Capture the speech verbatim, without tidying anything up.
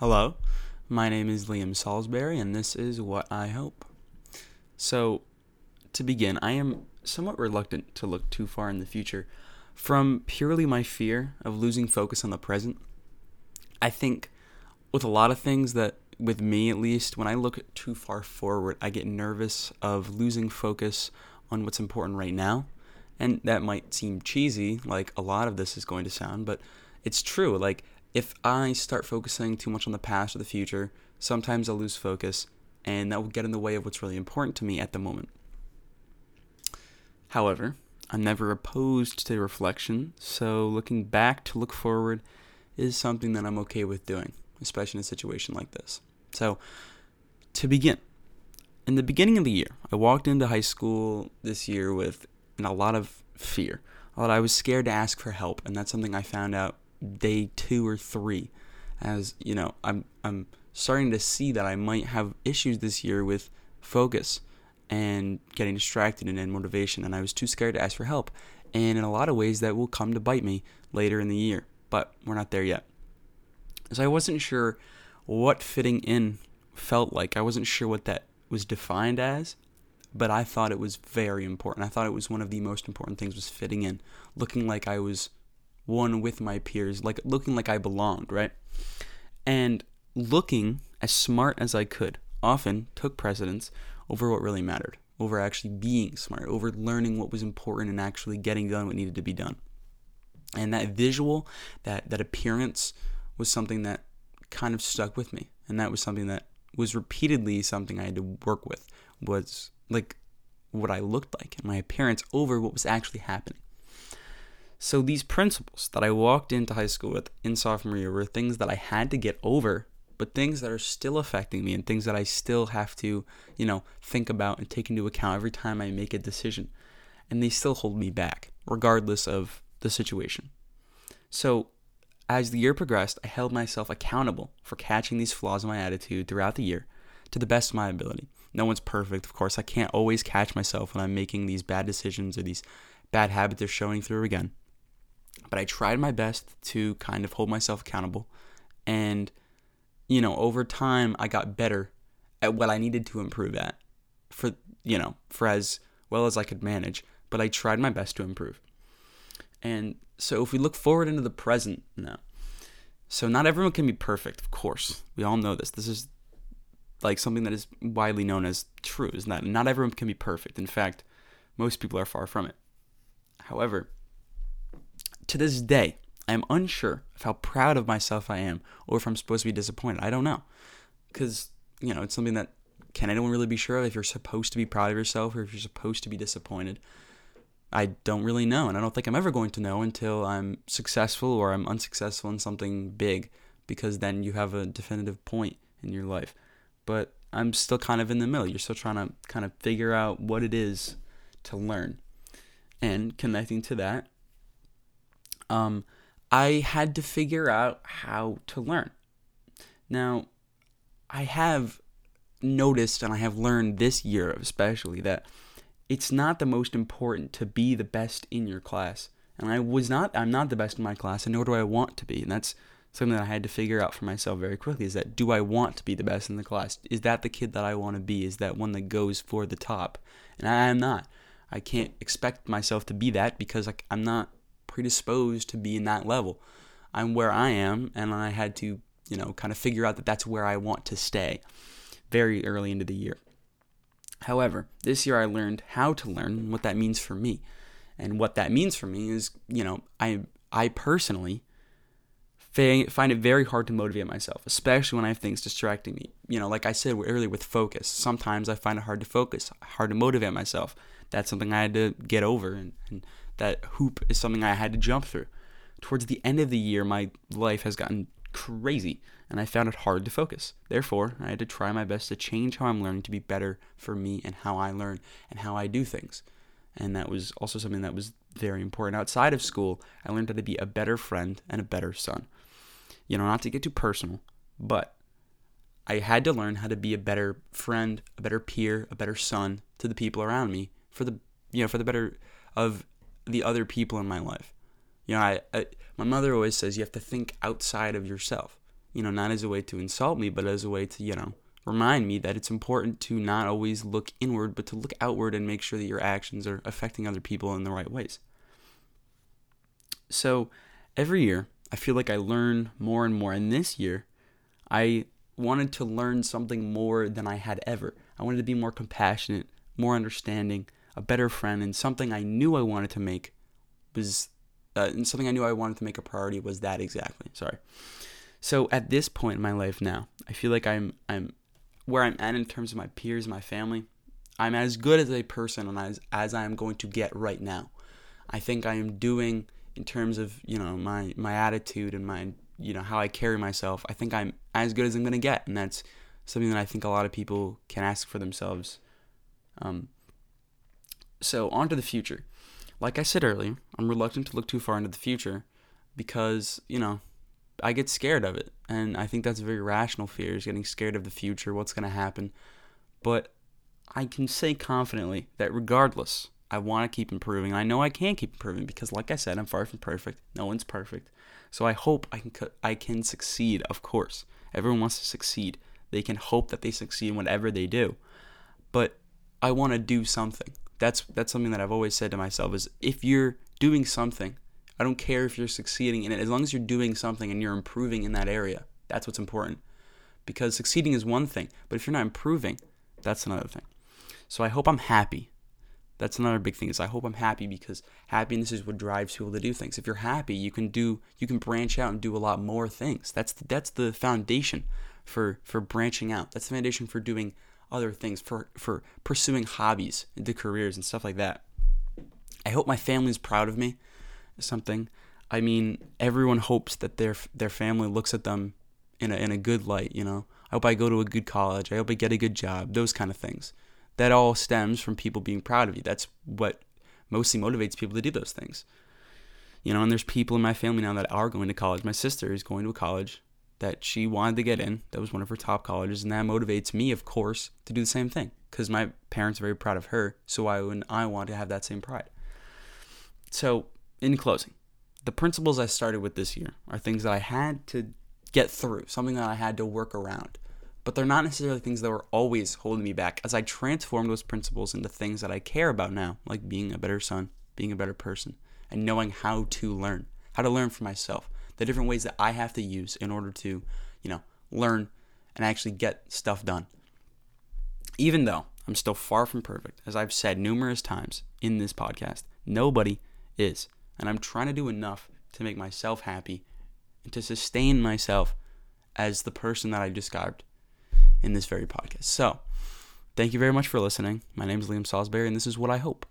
Hello, my name is Liam Salisbury, and this is What I Hope. So, to begin, I am somewhat reluctant to look too far in the future from purely my fear of losing focus on the present. I think with a lot of things that, with me at least, when I look too far forward, I get nervous of losing focus on what's important right now. And that might seem cheesy, like a lot of this is going to sound, but it's true. Like, if I start focusing too much on the past or the future, sometimes I'll lose focus, and that will get in the way of what's really important to me at the moment. However, I'm never opposed to reflection, so looking back to look forward is something that I'm okay with doing, especially in a situation like this. So, to begin, in the beginning of the year, I walked into high school this year with a lot of fear. I was scared to ask for help, and that's something I found out day two or three, as you know, I'm I'm starting to see that I might have issues this year with focus and getting distracted and, and motivation, and I was too scared to ask for help, and in a lot of ways that will come to bite me later in the year, but we're not there yet. So I wasn't sure what fitting in felt like. I wasn't sure what that was defined as, but I thought it was very important. I thought it was one of the most important things, was fitting in, looking like I was one with my peers, like looking like I belonged, right? And looking as smart as I could often took precedence over what really mattered, over actually being smart, over learning what was important and actually getting done what needed to be done. And that visual, that, that appearance was something that kind of stuck with me. And that was something that was repeatedly something I had to work with, was like what I looked like and my appearance over what was actually happening. So these principles that I walked into high school with in sophomore year were things that I had to get over, but things that are still affecting me and things that I still have to, you know, think about and take into account every time I make a decision. And they still hold me back, regardless of the situation. So as the year progressed, I held myself accountable for catching these flaws in my attitude throughout the year to the best of my ability. No one's perfect, of course. I can't always catch myself when I'm making these bad decisions or these bad habits are showing through again. But I tried my best to kind of hold myself accountable. And, you know, over time, I got better at what I needed to improve at for, you know, for as well as I could manage. But I tried my best to improve. And so if we look forward into the present now, so not everyone can be perfect, of course. We all know this. This is like something that is widely known as true, is that not everyone can be perfect. In fact, most people are far from it. However, to this day, I am unsure of how proud of myself I am, or if I'm supposed to be disappointed. I don't know, because, you know, it's something that, can anyone really be sure of if you're supposed to be proud of yourself or if you're supposed to be disappointed? I don't really know, and I don't think I'm ever going to know until I'm successful or I'm unsuccessful in something big, because then you have a definitive point in your life. But I'm still kind of in the middle. You're still trying to kind of figure out what it is to learn. And connecting to that, Um, I had to figure out how to learn. Now, I have noticed and I have learned this year especially that it's not the most important to be the best in your class. And I was not, I'm not the best in my class, and nor do I want to be. And that's something that I had to figure out for myself very quickly, is that, do I want to be the best in the class? Is that the kid that I want to be? Is that one that goes for the top? And I am not. I can't expect myself to be that, because I, I'm not predisposed to be in that level. I'm where I am, and I had to, you know, kind of figure out that that's where I want to stay very early into the year. However, this year I learned how to learn and what that means for me. And what that means for me is, you know, I I personally find it very hard to motivate myself, especially when I have things distracting me. You know, like I said earlier with focus, sometimes I find it hard to focus, hard to motivate myself. That's something I had to get over, and, and that hoop is something I had to jump through. Towards the end of the year, my life has gotten crazy, and I found it hard to focus. Therefore, I had to try my best to change how I'm learning to be better for me and how I learn and how I do things. And that was also something that was very important. Outside of school, I learned how to be a better friend and a better son. You know, not to get too personal, but I had to learn how to be a better friend, a better peer, a better son to the people around me, for the, you know, for the better of the other people in my life. You know, I, I my mother always says you have to think outside of yourself. you know, not as a way to insult me, but as a way to, you know, remind me that it's important to not always look inward, but to look outward and make sure that your actions are affecting other people in the right ways. So every year, I feel like I learn more and more. And this year, I wanted to learn something more than I had ever. I wanted to be more compassionate, more understanding, a better friend, and something I knew I wanted to make was, uh, and something I knew I wanted to make a priority was that exactly. Sorry. So at this point in my life now, I feel like I'm, I'm where I'm at in terms of my peers, my family. I'm as good as a person and as, as I'm going to get right now. I think I am doing in terms of, you know, my, my attitude and my, you know, how I carry myself. I think I'm as good as I'm going to get. And that's something that I think a lot of people can ask for themselves. Um, so on to the future. Like I said earlier, I'm reluctant to look too far into the future because, you know, I get scared of it, and I think that's a very rational fear, is getting scared of the future, what's going to happen. But I can say confidently that regardless, I want to keep improving. I know I can keep improving because, like I said, I'm far from perfect. No one's perfect. So I hope I can I can succeed, of course. Everyone wants to succeed. They can hope that they succeed in whatever they do. But I want to do something. That's that's something that I've always said to myself, is if you're doing something, I don't care if you're succeeding in it, as long as you're doing something and you're improving in that area, that's what's important. Because succeeding is one thing, but if you're not improving, that's another thing. So I hope I'm happy. That's another big thing, is I hope I'm happy, because happiness is what drives people to do things. If you're happy, you can do, you can branch out and do a lot more things. That's the, that's the foundation for, for branching out. That's the foundation for doing other things, for, for pursuing hobbies into careers and stuff like that. I hope my family is proud of me. Something, I mean, everyone hopes that their their family looks at them in a in a good light. You know, I hope I go to a good college. I hope I get a good job. Those kind of things. That all stems from people being proud of you. That's what mostly motivates people to do those things. You know, and there's people in my family now that are going to college. My sister is going to a college that she wanted to get in. That was one of her top colleges, and that motivates me, of course, to do the same thing because my parents are very proud of her. So why wouldn't I want to have that same pride? So, in closing, the principles I started with this year are things that I had to get through, something that I had to work around, but they're not necessarily things that were always holding me back, as I transformed those principles into things that I care about now, like being a better son, being a better person, and knowing how to learn, how to learn for myself, the different ways that I have to use in order to, you know, learn and actually get stuff done. Even though I'm still far from perfect, as I've said numerous times in this podcast, nobody is. And I'm trying to do enough to make myself happy and to sustain myself as the person that I described in this very podcast. So, thank you very much for listening. My name is Liam Salisbury, and this is What I Hope.